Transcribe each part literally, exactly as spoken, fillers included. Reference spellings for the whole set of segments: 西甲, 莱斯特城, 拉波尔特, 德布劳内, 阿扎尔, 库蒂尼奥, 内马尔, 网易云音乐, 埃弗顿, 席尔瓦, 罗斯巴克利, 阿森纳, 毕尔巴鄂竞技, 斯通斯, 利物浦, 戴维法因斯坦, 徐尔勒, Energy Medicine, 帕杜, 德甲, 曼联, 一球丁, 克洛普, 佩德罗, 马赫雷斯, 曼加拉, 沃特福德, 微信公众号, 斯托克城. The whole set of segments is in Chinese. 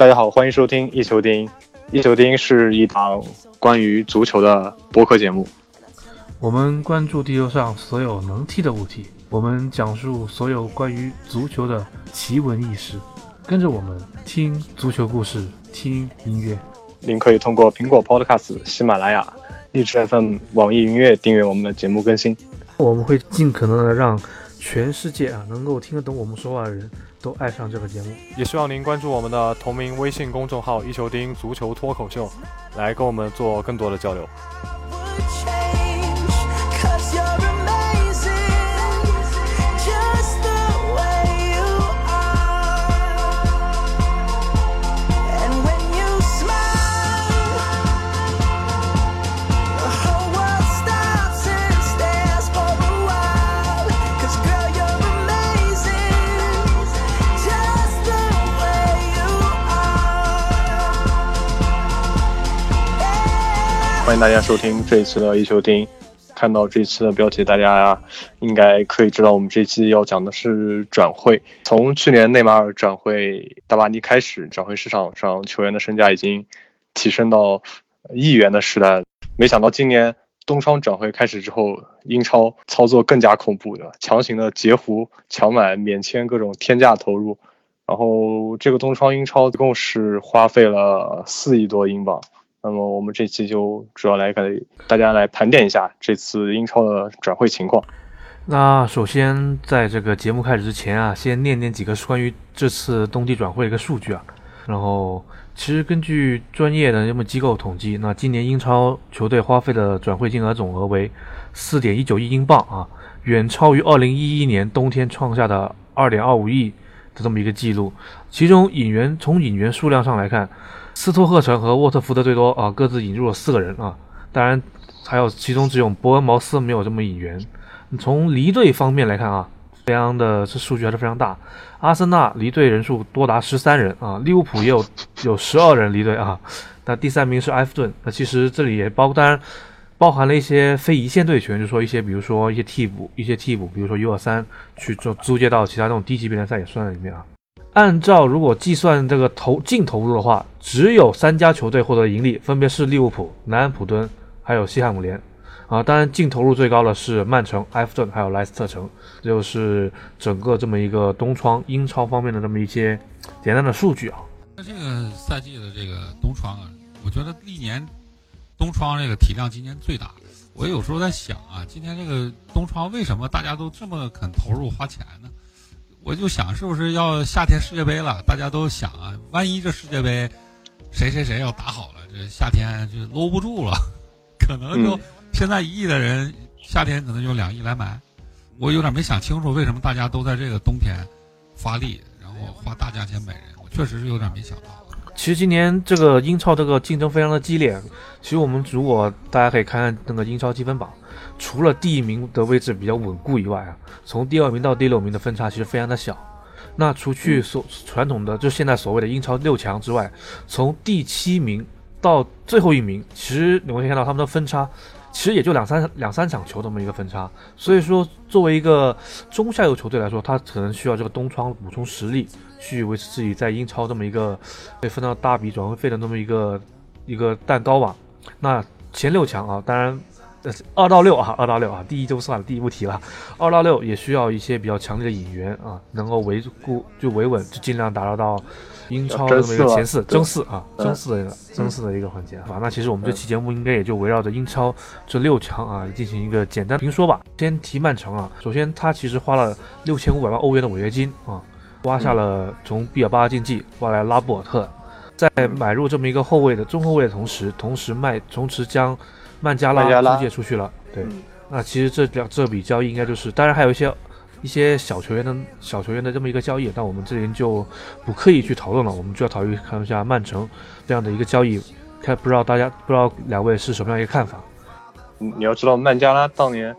大家好，欢迎收听一球丁。一球丁是一档关于足球的播客节目，我们关注地球上所有能踢的物体，我们讲述所有关于足球的奇闻异事。跟着我们听足球故事，听音乐。您可以通过苹果 Podcast、 喜马拉雅、荔枝 F M、 网易云音乐订阅我们的节目更新。我们会尽可能的让全世界啊能够听得懂我们说话的人都爱上这个节目，也希望您关注我们的同名微信公众号一球丁足球脱口秀，来跟我们做更多的交流。欢迎大家收听这一次的一球丁。看到这一次的标题，大家应该可以知道我们这期要讲的是转会。从去年内马尔转会大巴黎开始，转会市场上球员的身价已经提升到亿元的时代。没想到今年冬窗转会开始之后，英超操作更加恐怖的，强行的截胡、强买、免签，各种天价投入。然后这个冬窗英超一共是花费了四亿多英镑。那么我们这期就主要来给大家来盘点一下这次英超的转会情况。那首先在这个节目开始之前啊，先念念几个关于这次冬季转会的一个数据啊。然后其实根据专业的这么机构统计，那今年英超球队花费的转会金额总额为 四点一九亿英镑啊，远超于二零一一年冬天创下的 二点二五亿的这么一个记录。其中引援从引援数量上来看，斯托克城和沃特福德最多啊，各自引入了四个人啊。当然，还有其中只有伯恩茅斯没有这么引援。从离队方面来看啊，这样的这数据还是非常大。阿森纳离队人数多达十三人啊，利物浦也有有十二人离队啊。那第三名是埃弗顿。那其实这里也包当然包含了一些非一线队球员，就说一些比如说一些替补，一些替补，比如说 U 二十三 去做租借到其他那种低级别联赛也算在里面啊。按照如果计算这个投净投入的话，只有三家球队获得盈利，分别是利物浦、南安普敦还有西汉姆联啊。当然净投入最高的是曼城、埃弗顿还有莱斯特城。这就是整个这么一个冬窗英超方面的这么一些简单的数据啊。那这个赛季的这个冬窗啊，我觉得历年冬窗这个体量今年最大。我有时候在想啊，今天这个冬窗为什么大家都这么肯投入花钱呢？我就想是不是要夏天世界杯了，大家都想啊，万一这世界杯谁谁谁要打好了，这夏天就搂不住了，可能就现在一亿的人夏天可能就两亿来买。我有点没想清楚为什么大家都在这个冬天发力，然后花大价钱买人，我确实是有点没想到。其实今年这个英超这个竞争非常的激烈，其实我们如果大家可以看看那个英超积分榜，除了第一名的位置比较稳固以外啊，从第二名到第六名的分差其实非常的小。那除去所传统的就现在所谓的英超六强之外，从第七名到最后一名，其实你会看到他们的分差其实也就两三两三场球这么一个分差。所以说作为一个中下游球队来说，他可能需要这个冬窗补充实力，去维持自己在英超这么一个被分到大笔转会费的这么一个一个蛋糕吧。那前六强啊，当然二到六啊，二到六啊，第一就算了，第一不提了。二到六也需要一些比较强烈的引援啊，能够维固就维稳，就尽量达到到英超的这么一个前四，争四啊，争四的一个争四的一个环节啊。那其实我们这期节目应该也就围绕着英超这六强啊进行一个简单评说吧。先提曼城啊，首先他其实花了六千五百万欧元的违约金啊，挖下了从毕尔巴鄂竞技挖来拉波尔特，在买入这么一个后卫的中后卫的同时，同时卖，同时将曼加拉租借出去了，对、嗯。那其实这这笔交易应该就是，当然还有一些一些小球员的小球员的这么一个交易，但我们这里就不刻意去讨论了，我们就要讨论看一下曼城这样的一个交易，看不知道大家不知道两位是什么样一个看法？你要知道曼加拉当年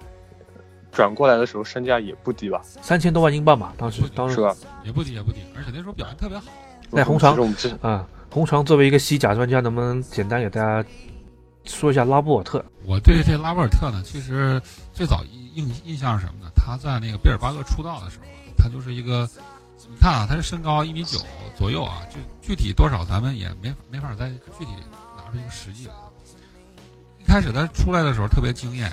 转过来的时候身价也不低吧，三千多万英镑吧，当时当时是吧，也不低也不低，而且那时候表现特别好。在红长啊，红长作为一个西甲专家，能不能简单给大家说一下拉波尔特？我对这拉波尔特呢，其实最早印印象是什么呢？他在那个贝尔巴鄂出道的时候，他就是一个你看啊，他这身高一米九左右啊，就具体多少咱们也没没法再具体拿出一个实际来。一开始他出来的时候特别惊艳，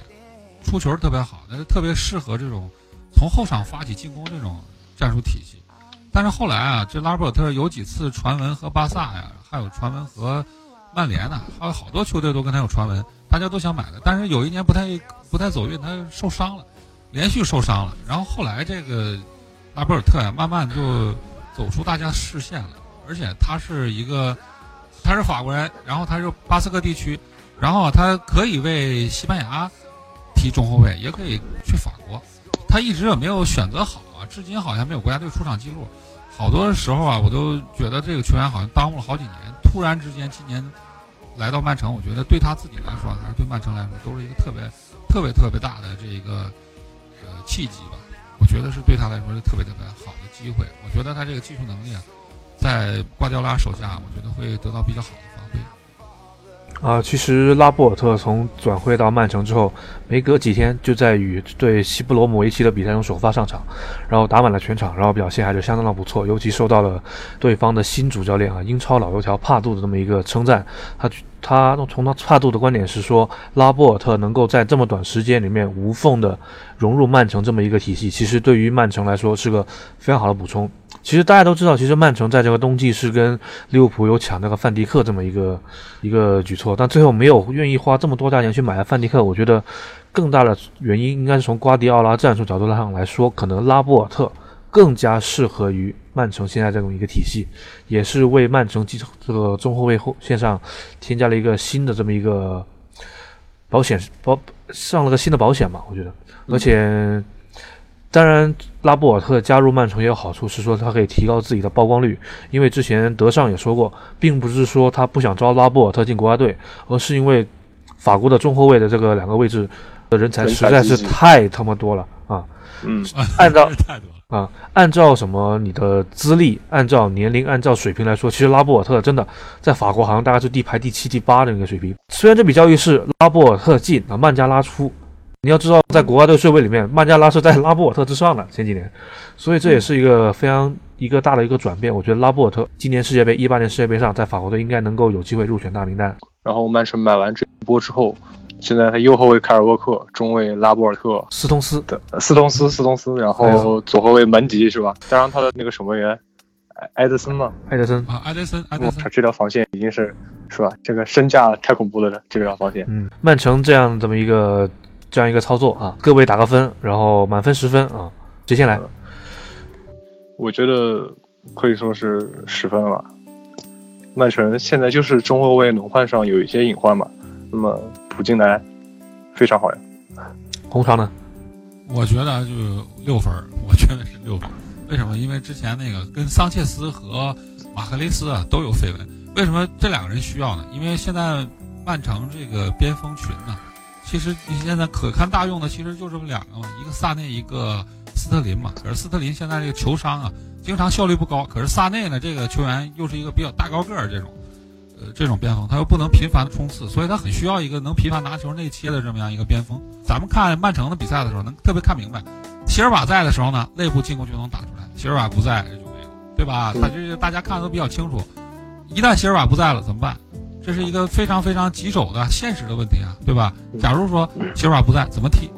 出球特别好，那特别适合这种从后场发起进攻这种战术体系。但是后来啊，这拉波尔特有几次传闻和巴萨呀，还有传闻和曼联呢、啊，还有好多球队都跟他有传闻，大家都想买的。但是有一年不太不太走运，他受伤了，连续受伤了。然后后来这个拉波尔特呀、啊，慢慢就走出大家视线了。而且他是一个，他是法国人，然后他是巴斯克地区，然后他可以为西班牙踢中后卫，也可以去法国。他一直也没有选择好啊，至今好像没有国家队出场记录。好多时候啊，我都觉得这个球员好像耽误了好几年，突然之间今年来到曼城，我觉得对他自己来说还是对曼城来说都是一个特别特别特别大的这个呃契机吧。我觉得是对他来说是特别特别好的机会。我觉得他这个技术能力啊，在瓜迪奥拉手下，我觉得会得到比较好的发挥。啊，其实拉波尔特从转会到曼城之后，没隔几天就在与对西布罗姆维奇的比赛中首发上场，然后打满了全场，然后表现还是相当的不错，尤其受到了对方的新主教练啊，英超老油条帕杜的这么一个称赞。他他从他帕杜的观点是说，拉波尔特能够在这么短时间里面无缝的融入曼城这么一个体系，其实对于曼城来说是个非常好的补充。其实大家都知道，其实曼城在这个冬季是跟利物浦有抢那个范迪克这么一个一个举措，但最后没有愿意花这么多价钱去买范迪克。我觉得更大的原因应该是从瓜迪奥拉战术角度上来说，可能拉波尔特更加适合于曼城现在这种一个体系，也是为曼城这个中后卫后线上添加了一个新的这么一个保险保上了个新的保险嘛，我觉得。而且当然拉波尔特加入曼城也有好处，是说他可以提高自己的曝光率，因为之前德尚也说过，并不是说他不想招拉波尔特进国家队，而是因为法国的中后卫的这个两个位置的人才实在是太他妈多了啊！嗯，按照啊，按照什么你的资历、按照年龄、按照水平来说，其实拉波尔特真的在法国好像大概是第排第七、第八的一个水平。虽然这笔交易是拉波尔特进啊，曼加拉出。你要知道，在国家队顺位里面，曼加拉是在拉波尔特之上的前几年，所以这也是一个非常一个大的一个转变。我觉得拉波尔特今年世界杯、一八年世界杯上，在法国队应该能够有机会入选大名单。然后曼城买完这一波之后，现在他右后卫凯尔沃克，中卫拉波尔特、斯通斯的斯通斯、斯通斯，然后左后卫门迪是吧？加上他的那个守门员埃德森嘛，埃德森啊，埃德森，埃德森，这条防线已经是是吧？这个身价太恐怖了，这条防线。嗯，曼城这样这么一个。这样一个操作啊，各位打个分，然后满分十分啊，谁先来？我觉得可以说是十分了。曼城现在就是中后卫轮换上有一些隐患嘛，那么补进来非常好呀。红长呢？我觉得就六分，我觉得是六分。为什么？因为之前那个跟桑切斯和马赫雷斯啊都有绯闻，为什么这两个人需要呢？因为现在曼城这个边锋群呢、啊。其实你现在可看大用的其实就这么两个嘛，一个萨内，一个斯特林嘛。可是斯特林现在这个球商啊，经常效率不高。可是萨内呢，这个球员又是一个比较大高个儿这种，呃，这种边锋，他又不能频繁的冲刺，所以他很需要一个能频繁拿球内切的这么样一个边锋。咱们看曼城的比赛的时候，能特别看明白，席尔瓦在的时候呢，内部进攻就能打出来；席尔瓦不在就没有，对吧？他这大家看的都比较清楚。一旦席尔瓦不在了，怎么办？这是一个非常非常棘手的现实的问题啊，对吧？假如说席尔瓦不在，怎么踢？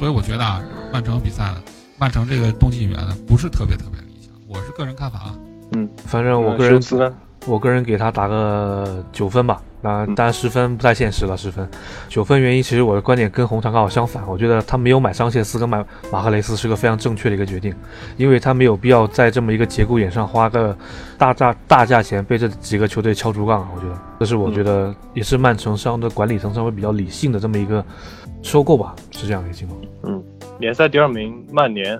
所以我觉得啊，曼城比赛呢，曼城这个冬季引援呢，不是特别特别理想，我是个人看法啊。嗯，反正我个人，嗯、我个人给他打个九分吧。那当然十分不太现实了，十分九分原因其实我的观点跟红场刚好相反，我觉得他没有买桑切斯跟买马赫雷斯是个非常正确的一个决定，因为他没有必要在这么一个节骨眼上花个大大大价钱被这几个球队敲竹杠，我觉得这是我觉得也是曼城商的管理层稍微比较理性的这么一个收购吧，是这样的一个情况。嗯，联赛第二名曼联，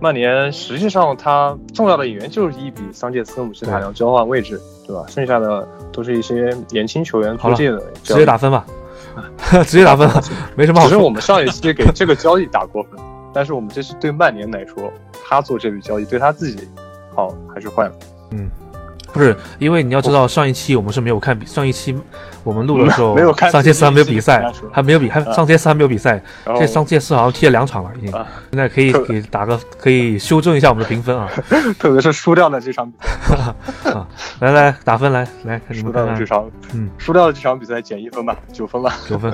曼联实际上他重要的引援就是一笔桑切斯姆是大量交换位置。对吧？剩下的都是一些年轻球员租借的，直接打分吧，直接打分吧，没什么好说。只是我们上一期给这个交易打过分，但是我们这是对曼联来说，他做这笔交易对他自己好还是坏了？嗯，不是，因为你要知道上一期我们是没有看比，上一期我们录的时候没有看，上届四还没有比赛，还没有比，还上届四还没有比赛，这上届四好像踢了两场了已经，现在可以给打个可以修正一下我们的评分啊，特别是输掉了这场比赛，啊、来来打分来来，你们看看输掉了这场，嗯，输掉了这场比赛减一分吧，九分吧，九分。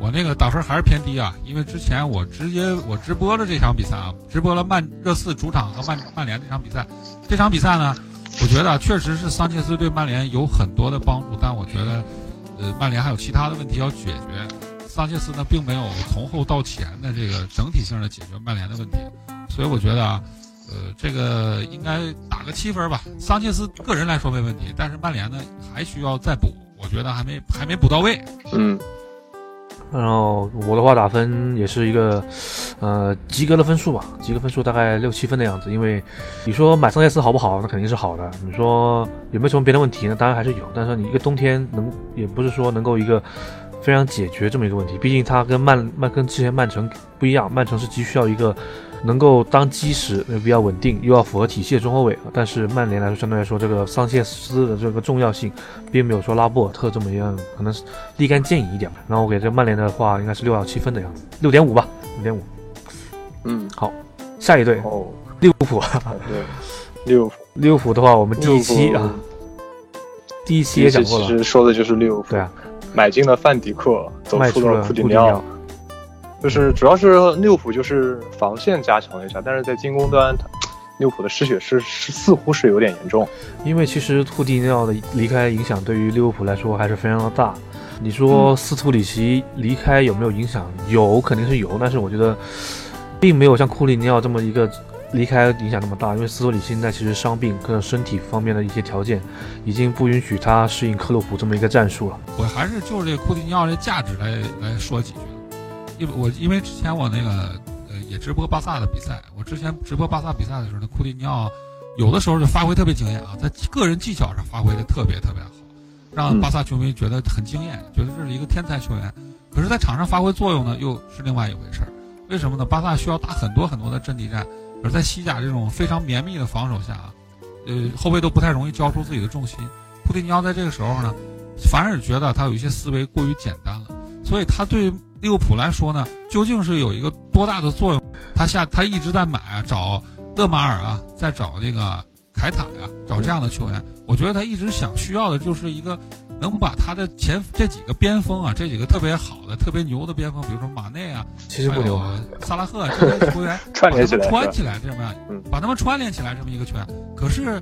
我那个打分还是偏低啊，因为之前我直接我直播了这场比赛啊，直播了曼热刺主场和曼曼联这场比赛。这场比赛呢，我觉得啊，确实是桑切斯对曼联有很多的帮助，但我觉得，呃，曼联还有其他的问题要解决。桑切斯呢，并没有从后到前的这个整体性的解决曼联的问题，所以我觉得啊，呃，这个应该打个七分吧。桑切斯个人来说没问题，但是曼联呢还需要再补，我觉得还没还没补到位。嗯。然后我的话打分也是一个，呃，及格的分数吧，及格分数大概六七分的样子。因为你说买桑切斯好不好，那肯定是好的。你说有没有什么别的问题呢？当然还是有，但是你一个冬天能也不是说能够一个非常解决这么一个问题。毕竟他跟曼曼跟之前曼城不一样，曼城是急需要一个能够当基石比较稳定又要符合体系的中后卫。但是曼联来说，相对来说这个桑切斯的这个重要性并没有说拉波尔特这么样，可能是立竿见影一点吧。然后我给这曼联的话应该是六到七分的样子，六点五吧，六点五。嗯，好，下一队哦，利物浦。对，利物浦。利物浦的话，我们第一期啊，第一期也讲过了，其实说的就是利物浦。对啊，买进了范迪克，走出了库蒂尼奥。就是主要是利物浦就是防线加强了一下，但是在进攻端，利物浦的失血是似乎是有点严重。因为其实库蒂尼奥的离开影响对于利物浦来说还是非常的大。你说斯图里奇离开有没有影响？有，肯定是有，但是我觉得并没有像库蒂尼奥这么一个离开影响那么大，因为斯托里现在其实伤病跟身体方面的一些条件，已经不允许他适应克洛普这么一个战术了。我还是就这库蒂尼奥这价值来来说几句。因为我因为之前我那个呃也直播巴萨的比赛，我之前直播巴萨比赛的时候呢，库蒂尼奥有的时候就发挥特别惊艳啊，在个人技巧上发挥的特别特别好，让巴萨球迷觉得很惊艳，觉得这是一个天才球员。可是，在场上发挥作用呢，又是另外一回事儿。为什么呢？巴萨需要打很多很多的阵地战，而在西甲这种非常绵密的防守下啊，呃后卫都不太容易交出自己的重心。库蒂尼奥在这个时候呢，反而觉得他有一些思维过于简单了，所以他对利物浦来说呢，究竟是有一个多大的作用？他下他一直在买啊，找勒马尔啊，在找那个凯塔呀、啊，找这样的球员。我觉得他一直想需要的就是一个能把他的前这几个边锋啊，这几个特别好的、特别牛的边锋，比如说马内啊，其实不牛啊，萨拉赫、啊、这些球员串联起来，串起来这么样，把他们串联起来这么一个球员。可是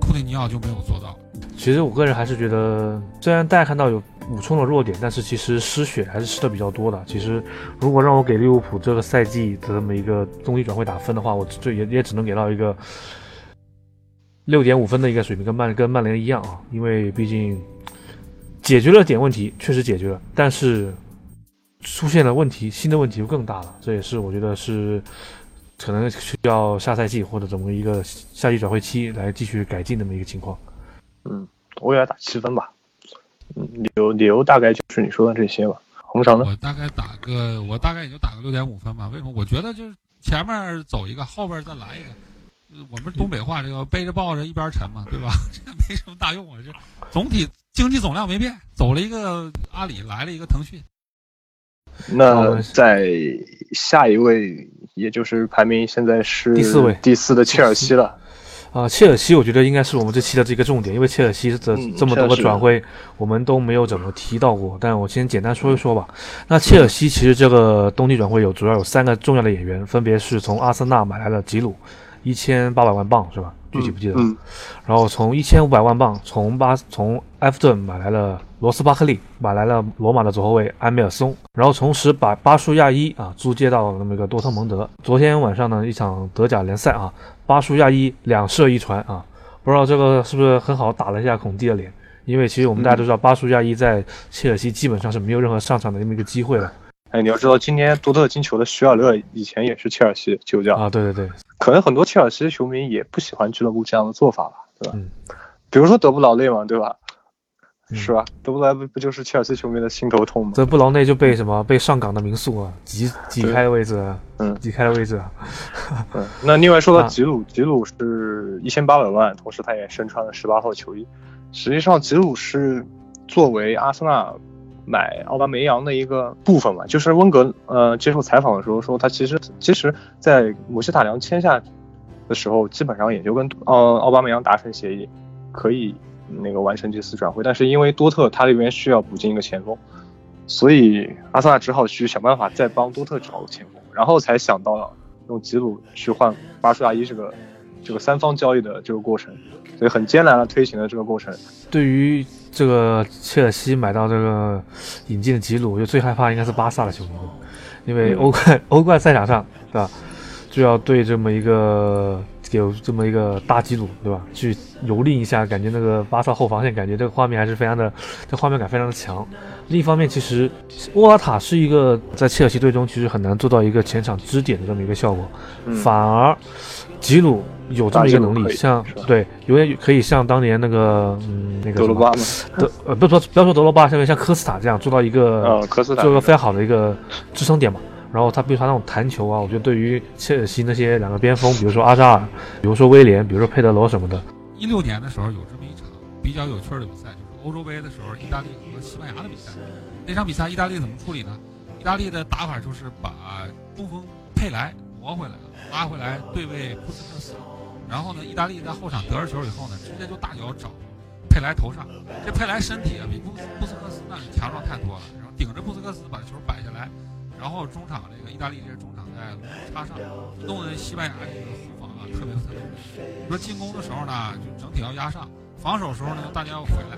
库蒂尼奥就没有做到。其实我个人还是觉得，虽然大家看到有补充了弱点，但是其实失血还是失的比较多的。其实如果让我给利物浦这个赛季的这么一个冬季转会打分的话，我这也也只能给到一个 六点五 分的一个水平，跟曼跟曼联一样啊。因为毕竟解决了点问题，确实解决了，但是出现了问题，新的问题就更大了。这也是我觉得是可能需要下赛季或者怎么一个夏季转会期来继续改进这么一个情况。嗯，我也要打七分吧。嗯，理由理由大概就是你说的这些吧。红场呢？我大概打个，我大概也就打个六点五分吧。为什么？我觉得就是前面走一个，后边再来一个。我们东北话这个背着抱着一边沉嘛，对吧？这没什么大用啊。这总体经济总量没变，走了一个阿里，来了一个腾讯。那在下一位，也就是排名现在是第四位、第四的切尔西了。啊、呃，切尔西我觉得应该是我们这期的这个重点，因为切尔西的这么多个转会我们都没有怎么提到过，但我先简单说一说吧。那切尔西其实这个冬季转会有主要有三个重要的演员，分别是从阿森纳买来了吉鲁一千八百万镑，是吧？具体不记得了、嗯嗯、然后从一千五百万镑从巴从埃弗顿买来了罗斯巴克利，买来了罗马的左后卫埃梅尔松，然后同时把巴舒亚伊啊租借到那么一个多特蒙德。昨天晚上呢一场德甲联赛啊，巴舒亚伊两射一传啊，不知道这个是不是很好打了一下孔蒂的脸，因为其实我们大家都知道巴舒亚伊在切尔西基本上是没有任何上场的那么一个机会了。哎，你要知道今年独特进球的徐尔勒以前也是切尔西旧将啊，对对对，可能很多切尔西球迷也不喜欢俱乐部这样的做法吧，对吧？嗯，比如说德布劳内嘛，对吧？是吧？德布莱不就是切尔西球迷的心头痛吗？这布劳内就被什么被上港的民宿啊挤挤开的位置，嗯，挤开的位置。嗯，那另外说到吉鲁，吉鲁是一千八百万，同时他也身穿了十八号球衣。实际上，吉鲁是作为阿森纳买奥巴梅扬的一个部分嘛，就是温格呃接受采访的时候说，他其实其实在姆希塔良签下的时候，基本上也就跟呃奥巴梅扬达成协议，可以。那个完成这次转会，但是因为多特他这边需要补进一个前锋，所以阿森纳只好去想办法再帮多特找个前锋，然后才想到了用吉鲁去换巴舒亚伊这个这个三方交易的这个过程，所以很艰难的推行了这个过程。对于这个切尔西买到这个引进的吉鲁，我就最害怕应该是巴萨的球迷，因为欧冠、嗯、欧冠赛场上，对吧？就要对这么一个。有这么一个大基鲁，对吧？去蹂躏一下，感觉那个巴萨后防线，感觉这个画面还是非常的，这画面感非常的强。另一方面，其实沃拉塔是一个在切尔西队中其实很难做到一个前场支点的这么一个效果，嗯、反而吉鲁有这么一个能力，像对，有点可以像当年那个嗯那个德罗巴嘛，德呃不说不要说德罗巴，像像科斯塔这样做到一个、哦、科斯塔做一个非常好的一个支撑点嘛。然后他比如他那种弹球啊，我觉得对于切尔西那些两个边锋，比如说阿扎尔，比如说威廉，比如说佩德罗什么的。一六年的时候有这么一场比较有趣的比赛，就是欧洲杯的时候，意大利和西班牙的比赛。那场比赛意大利怎么处理呢？意大利的打法就是把中锋佩莱挪回来，拉回来对位库斯特斯，然后呢，意大利在后场得了球以后呢，直接就大脚找佩莱头上。这佩莱身体啊比库斯特斯那是强壮太多了，然后顶着库斯特斯把球摆下来。然后中场这个意大利这个中场在插上，弄得西班牙这个后防啊特别特别。你说进攻的时候呢，就整体要压上；防守的时候呢，大家要回来，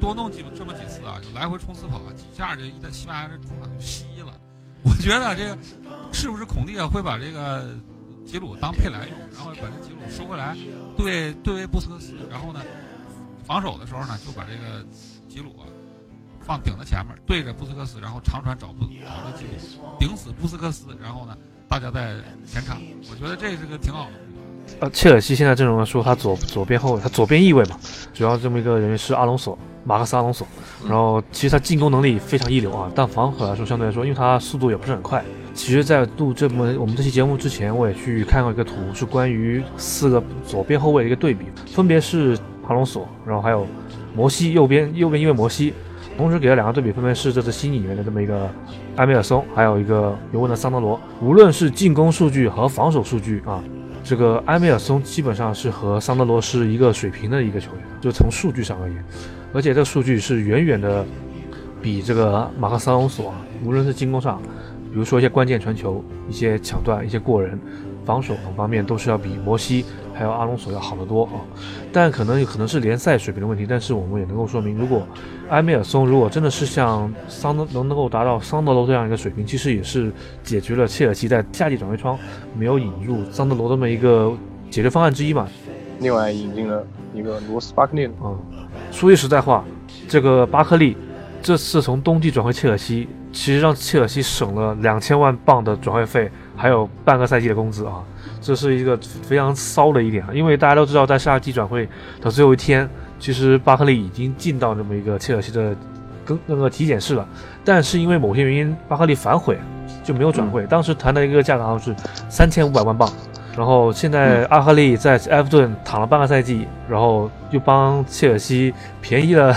多弄几这么几次啊，就来回冲刺跑几下，这一在西班牙这中场就稀了。我觉得这个是不是孔蒂啊会把这个吉鲁当佩莱用，然后把这吉鲁收回来，对对位布斯克斯，然后呢防守的时候呢就把这个吉鲁啊。放顶在前面，对着布斯克斯，然后长传找布找这吉鲁，顶死布斯克斯，然后呢，大家在前场，我觉得这是个挺好的。呃，切尔西现在阵容说他左左边后，他左边翼位嘛，主要这么一个人是阿隆索，马克斯阿隆索。然后其实他进攻能力非常一流啊，但防守来说相对来说，因为他速度也不是很快。其实，在录这么我们这期节目之前，我也去看过一个图，是关于四个左边后卫的一个对比，分别是阿隆索，然后还有摩西右边右边翼位摩西。同时给了两个对比，分别是这次新引援的这么一个埃梅尔松，还有一个尤文的桑德罗。无论是进攻数据和防守数据啊，这个埃梅尔松基本上是和桑德罗是一个水平的一个球员，就从数据上而言。而且这个数据是远远的比这个马克斯·阿隆索，无论是进攻上，比如说一些关键传球、一些抢断、一些过人，防守等方面都是要比摩西还有阿隆索要好得多啊，但可能可能是联赛水平的问题。但是我们也能够说明，如果埃梅尔松如果真的是像桑德能够达到桑德罗这样一个水平，其实也是解决了切尔西在夏季转会窗没有引入桑德罗这么一个解决方案之一嘛。另外引进了一个罗斯巴克利。嗯，说句实在话，这个巴克利这次从冬季转会切尔西，其实让切尔西省了两千万镑的转会费，还有半个赛季的工资啊。这是一个非常骚的一点，因为大家都知道，在夏季转会的最后一天，其实巴克利已经进到这么一个切尔西的跟那个体检室了，但是因为某些原因，巴克利反悔就没有转会。当时谈的一个价格好像是三千五百万镑，然后现在阿克利在埃弗顿躺了半个赛季，然后又帮切尔西便宜了，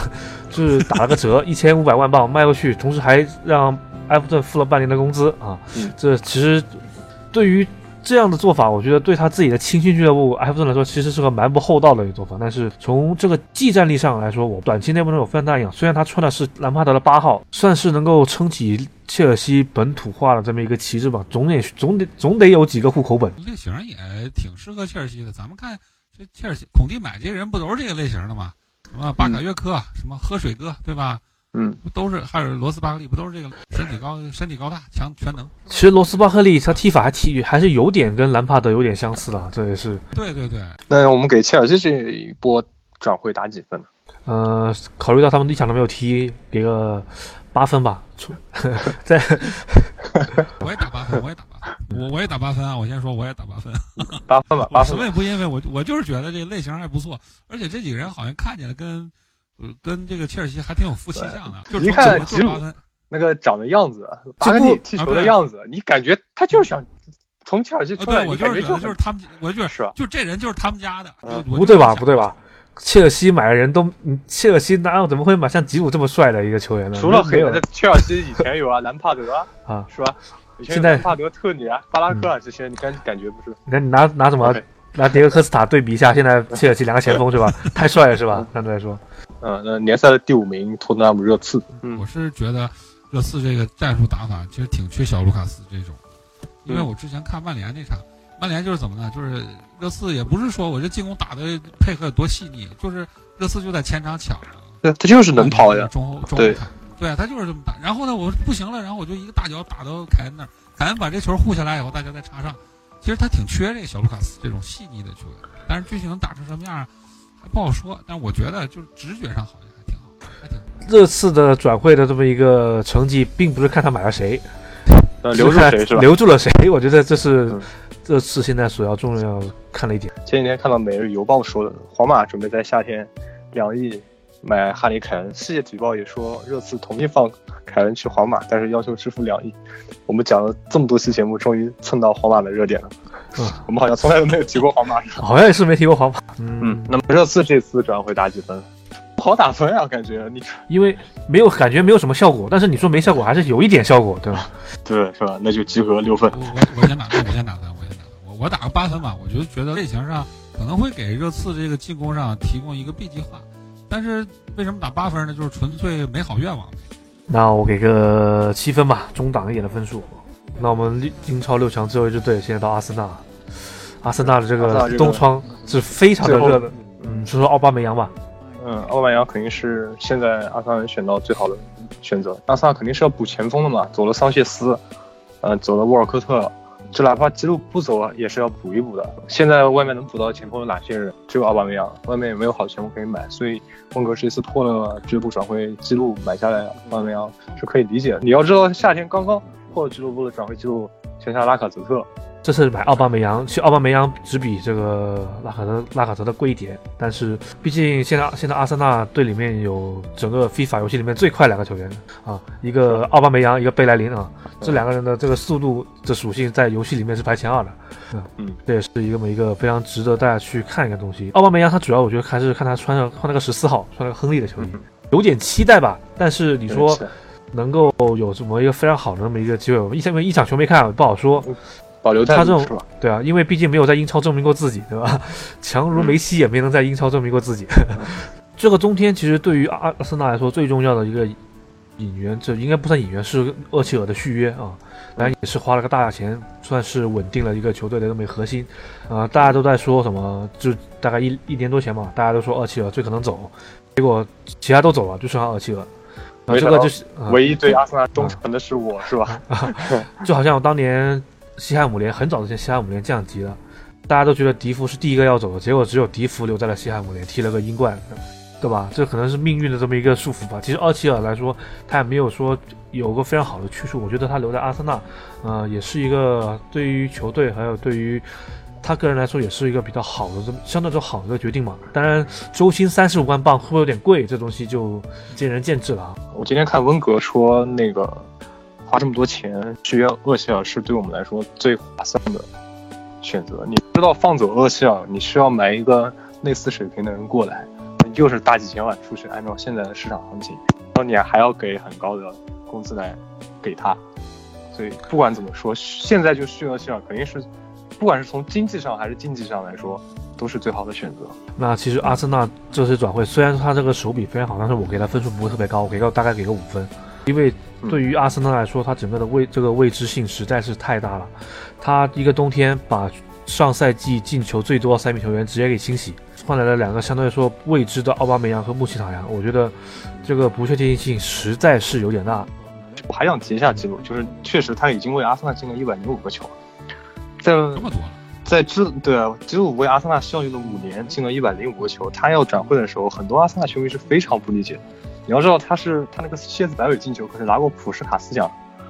就是打了个折，一千五百万镑卖过去，同时还让埃弗顿付了半年的工资啊。这其实对于。这样的做法，我觉得对他自己的青训俱乐部埃弗顿来说，其实是个蛮不厚道的一个做法。但是从这个技战力上来说，我短期内不能有非常大影响。虽然他穿的是兰帕德的八号，算是能够撑起切尔西本土化的这么一个旗帜吧，总得总得总得有几个户口本。类型也挺适合切尔西的。咱们看这切尔西，孔蒂买这些人不都是这个类型的吗？什么巴卡约科，什么喝水哥，对吧？嗯，都是，还有罗斯巴克利不都是这个身体高、身体高大、强全能。其实罗斯巴克利他踢法还踢还是有点跟兰帕德有点相似的，这也是。对对对。那我们给切尔西这一波转会打几分呢？呃，考虑到他们一场都没有踢，给个八分吧。在我也打八分，我也打八分，我我也打八分啊！我先说，我也打八分，八分吧，八分。什么也不因为我，我就是觉得这类型还不错，而且这几个人好像看起来跟。跟这个切尔西还挺有夫妻相的。你看吉鲁那个长的样子，打你踢球的样子，啊、你感觉他就是想从切尔西出来。啊、对我就是觉得就是他们，我觉得是就这人就是他们家的。嗯、不对吧？不对吧？切尔西买的人都，切尔西哪有怎么会买像吉鲁这么帅的一个球员呢？除了黑人，切尔西以前有啊，兰帕德啊，是吧？现在兰帕德、特里啊、巴拉克啊这些，你感感觉不是？你看你拿拿什么？拿迭戈科斯塔对比一下，现在切尔西两个前锋是吧？太帅了是吧？刚才说，嗯，那联赛的第五名，托特纳姆热刺。嗯，我是觉得热刺这个战术打法其实挺缺小卢卡斯这种，因为我之前看曼联那场，曼联就是怎么呢？就是热刺也不是说我这进攻打的配合多细腻，就是热刺就在前场抢，对他就是能跑呀，中后中后对对，他就是这么打。然后呢，我不行了，然后我就一个大脚打到凯恩那儿，凯恩把这球护下来以后，大家再插上。其实他挺缺这个小卢卡斯这种细腻的球员，但是具体能打成什么样还不好说。但我觉得就是直觉上好像还挺好，还挺好。热刺的转会的这么一个成绩，并不是看他买了谁，呃、留住谁是吧？留住了谁？我觉得这是、嗯、这次现在所要重要看了一点。前几天看到《每日邮报》说的，皇马准备在夏天两亿买哈里凯恩。世界体报也说，热刺同意放凯恩去皇马，但是要求支付两亿。我们讲了这么多期节目，终于蹭到皇马的热点了。嗯，我们好像从来都没有提过皇马，好像也是没提过皇马。嗯，嗯那么热刺这次转会打几分？不好打分啊，感觉你因为没有感觉没有什么效果，但是你说没效果还是有一点效果，对吧？对，是吧？那就集合六分。我我我先打分，我先打分，我先打分，我我打个八分吧。我就觉得类型上可能会给热刺这个进攻上提供一个 B 计划，但是为什么打八分呢？就是纯粹美好愿望。那我给个七分吧，中档一点的分数。那我们英超六强最后一支队，现在到阿森纳。阿森纳的这个冬窗是非常的热的。嗯，说说奥巴梅扬吧。嗯，奥巴梅扬肯定是现在阿森纳选到最好的选择。阿森纳肯定是要补前锋的嘛，走了桑切斯，呃，走了沃尔科特，这哪怕吉鲁不走啊，也是要补一补的。现在外面能补到前锋有哪些人？只有奥巴梅扬，外面也没有好前锋可以买，所以温格这次破了俱乐部转会记录买下来，奥巴梅扬是可以理解的。你要知道，夏天刚刚破俱乐部的转会记录，签下拉卡泽特。这次买奥巴梅扬，其实奥巴梅扬只比这个拉卡泽拉卡泽特贵一点，但是毕竟现在现在阿森纳队里面有整个 FIFA 游戏里面最快两个球员啊，一个奥巴梅扬，一个贝莱林啊。这两个人的这个速度的属性在游戏里面是排前二的，嗯，这也是一个一个非常值得大家去看一个东西。奥巴梅扬他主要我觉得还是看他穿上穿那个十四号，穿那个亨利的球衣，有点期待吧。但是你说能够有这么一个非常好的那么一个机会，我们一场一场球没看不好说，保留态度是吧？对啊，因为毕竟没有在英超证明过自己，对吧？强如梅西也没能在英超证明过自己。嗯、这个冬天其实对于阿森纳来说最重要的一个。引援这应该不算引援，是厄齐尔的续约啊，当然也是花了个大钱，算是稳定了一个球队的那么核心啊、呃。大家都在说什么，就大概一一年多前嘛，大家都说厄齐尔最可能走，结果其他都走了，就剩下厄齐尔。啊，这个就是、呃、唯一对阿森纳忠诚的是我、啊、是吧、啊？就好像我当年西汉姆联很早之前西汉姆联降级了，大家都觉得迪福是第一个要走的，结果只有迪福留在了西汉姆联，踢了个英冠。对吧？这可能是命运的这么一个束缚吧。其实奥齐尔来说，他也没有说有个非常好的去处。我觉得他留在阿森纳，呃，也是一个对于球队还有对于他个人来说，也是一个比较好的、相对来说好的一个决定嘛。当然，周薪三十五万镑会不会有点贵？这东西就见仁见智了啊。我今天看温格说，那个花这么多钱续约厄齐尔是对我们来说最划算的选择。你知道放走厄齐尔，你需要买一个类似水平的人过来。又是大几千万出去，按照现在的市场行情，然后你还要给很高的工资来给他，所以不管怎么说，现在就续约希尔肯定是，不管是从经济上还是经济上来说，都是最好的选择。那其实阿森纳这次转会，虽然他这个手笔非常好，但是我给他分数不会特别高，我给个大概给个五分，因为对于阿森纳来说，他整个的位这个未知性实在是太大了。他一个冬天把上赛季进球最多三名球员直接给清洗，换来了两个相对来说未知的奥巴梅扬和穆西塔扬，我觉得这个不确定性实在是有点大。我还想提一下记录，就是确实他已经为阿森纳进了一百零五个球，在这么多了，在之对啊，吉鲁为阿森纳效力了五年，进了一百零五个球。他要转会的时候，很多阿森纳球迷是非常不理解的。你要知道，他是他那个谢斯白尾进球可是拿过普什卡斯奖，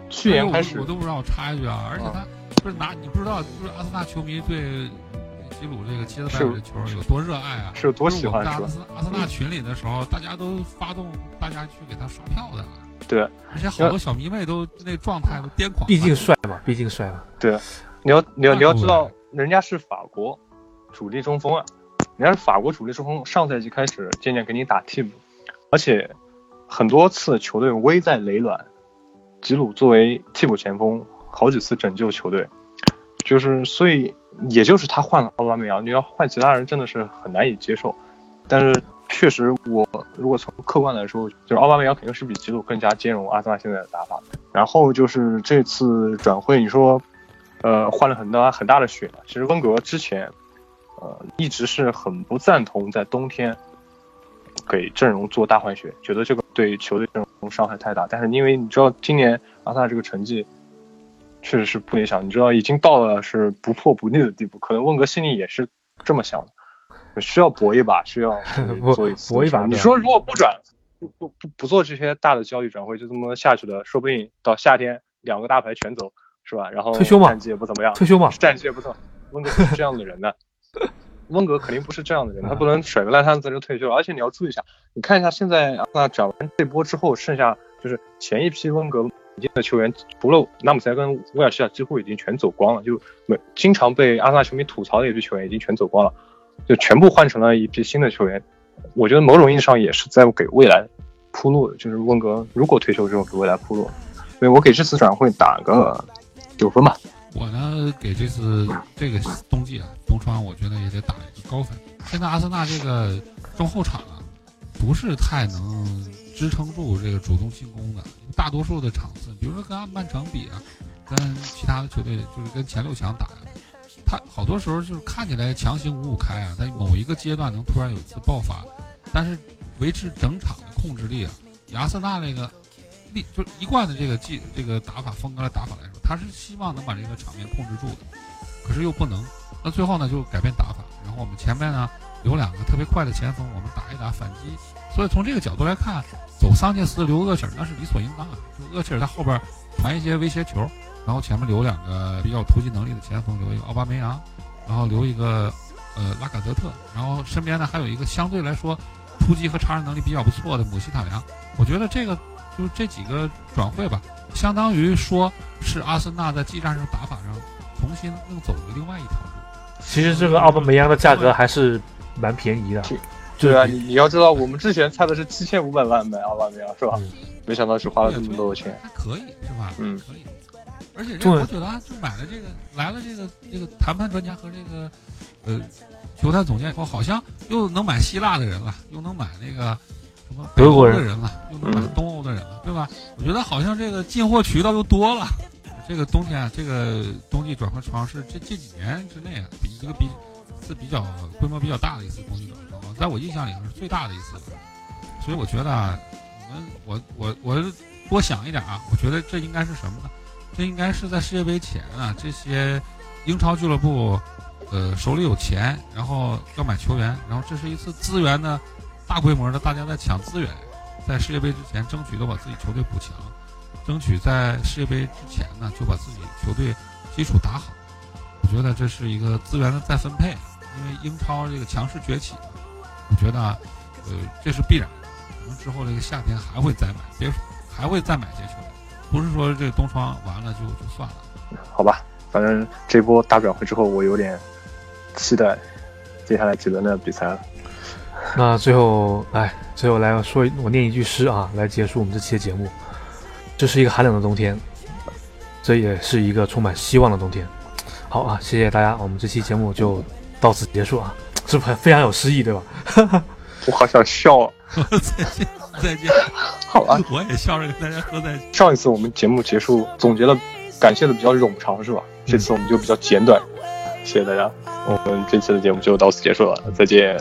去年开始、哎、我, 我都不知道。我插一句啊，而且他、嗯、不是拿你不知道，就是阿森纳球迷对。齐鲁这个切尔西这球有多热爱啊，是有多喜欢是吧？阿森纳群里的时候，大家都发动大家去给他刷票的。对，而且好多小迷妹都那状态都癫狂。毕竟帅嘛，毕竟帅嘛。对，你要你要你要知道，人家是法国主力中锋啊，人家是法国主力中锋，上赛季开始渐渐给你打替补，而且很多次球队危在累卵，吉鲁作为替补前锋，好几次拯救球队。就是，所以也就是他换了奥巴梅扬，你要换其他人真的是很难以接受。但是确实我，我如果从客观来说，就是奥巴梅扬肯定是比吉鲁更加兼容阿森纳现在的打法。然后就是这次转会，你说，呃，换了很大很大的血。其实温格之前，呃，一直是很不赞同在冬天给阵容做大换血，觉得这个对球队阵容伤害太大。但是因为你知道今年阿森纳这个成绩。确实是不理想，你知道已经到了是不破不立的地步，可能温格心里也是这么想的，需要搏一把，需要做一次搏一把。你说如果不转，不不不做这些大的交易转会，就这么下去了，说不定到夏天两个大牌全走，是吧？然后战绩也不怎么样，退休嘛，战绩也不错。温格不是这样的人的，温格肯定不是这样的人，他不能甩个烂摊子就退休了。而且你要注意一下，你看一下现在那转完这波之后，剩下就是前一批温格。引进的球员除了纳姆塞跟威尔士啊，几乎已经全走光了。就每经常被阿森纳球迷吐槽的一批球员已经全走光了，就全部换成了一批新的球员。我觉得某种意义上也是在给未来铺路，就是温格如果退休之后给未来铺路。所以我给这次转会打个九分吧。我呢给这次这个冬季啊冬窗，我觉得也得打一个高分。现在阿森纳这个中后场啊，不是太能支撑住这个主动进攻的，大多数的场次，比如说跟曼城比啊，跟其他的球队就是跟前六强打呀，他好多时候就是看起来强行五五开啊，在某一个阶段能突然有一次爆发，但是维持整场的控制力啊，以阿森纳那个力就是一贯的这个技这个打法风格的打法来说，他是希望能把这个场面控制住的，可是又不能。那最后呢就改变打法，然后我们前面呢有两个特别快的前锋，我们打一打反击。所以从这个角度来看，走桑切斯留厄齐尔那是理所应当的。就厄齐尔在后边传一些威胁球，然后前面留两个比较突击能力的前锋，留一个奥巴梅扬，然后留一个呃拉卡泽特，然后身边呢还有一个相对来说突击和插人能力比较不错的姆希塔良。我觉得这个就是这几个转会吧，相当于说是阿森纳在技战术打法上重新又走了另外一条路。其实这个奥巴梅扬的价格还是蛮便宜的。对啊，你你要知道，我们之前猜的是七千五百万买奥巴梅扬是吧？嗯、没想到是花了这么多钱，还可以是吧？嗯，可以。而且我觉得就买了这个，来了这个这个谈判专家和这个呃球探总监以后，好像又能买希腊的人了，又能买那个什么德国的人了，又能买东欧的人了，对吧？我觉得好像这个进货渠道又多了。这个冬天啊，这个冬季转会潮是这这几年之内啊，比一个比是比较规模比较大的一次冬季转会。在我印象里是最大的一次，所以我觉得啊，我们我我我多想一点啊，我觉得这应该是什么呢？这应该是在世界杯前啊，这些英超俱乐部，呃，手里有钱，然后要买球员，然后这是一次资源的大规模的，大家在抢资源，在世界杯之前争取都把自己球队补强，争取在世界杯之前呢就把自己球队基础打好。我觉得这是一个资源的再分配，因为英超这个强势崛起。我觉得，呃，这是必然的。我们之后这个夏天还会再买，别还会再买些球员，不是说这个冬窗完了就就算了。好吧，反正这波大转会之后，我有点期待接下来几轮的比赛了。那最后，哎，最后来说，我念一句诗啊，来结束我们这期的节目。这是一个寒冷的冬天，这也是一个充满希望的冬天。好啊，谢谢大家，我们这期节目就到此结束啊。是不是非常有诗意，对吧？我好想笑啊！再见，再见。好啊，我也笑着跟大家说再见。上一次我们节目结束总结了，感谢的比较冗长，是吧？嗯、这次我们就比较简短，谢谢大家。我们这次的节目就到此结束了，再见。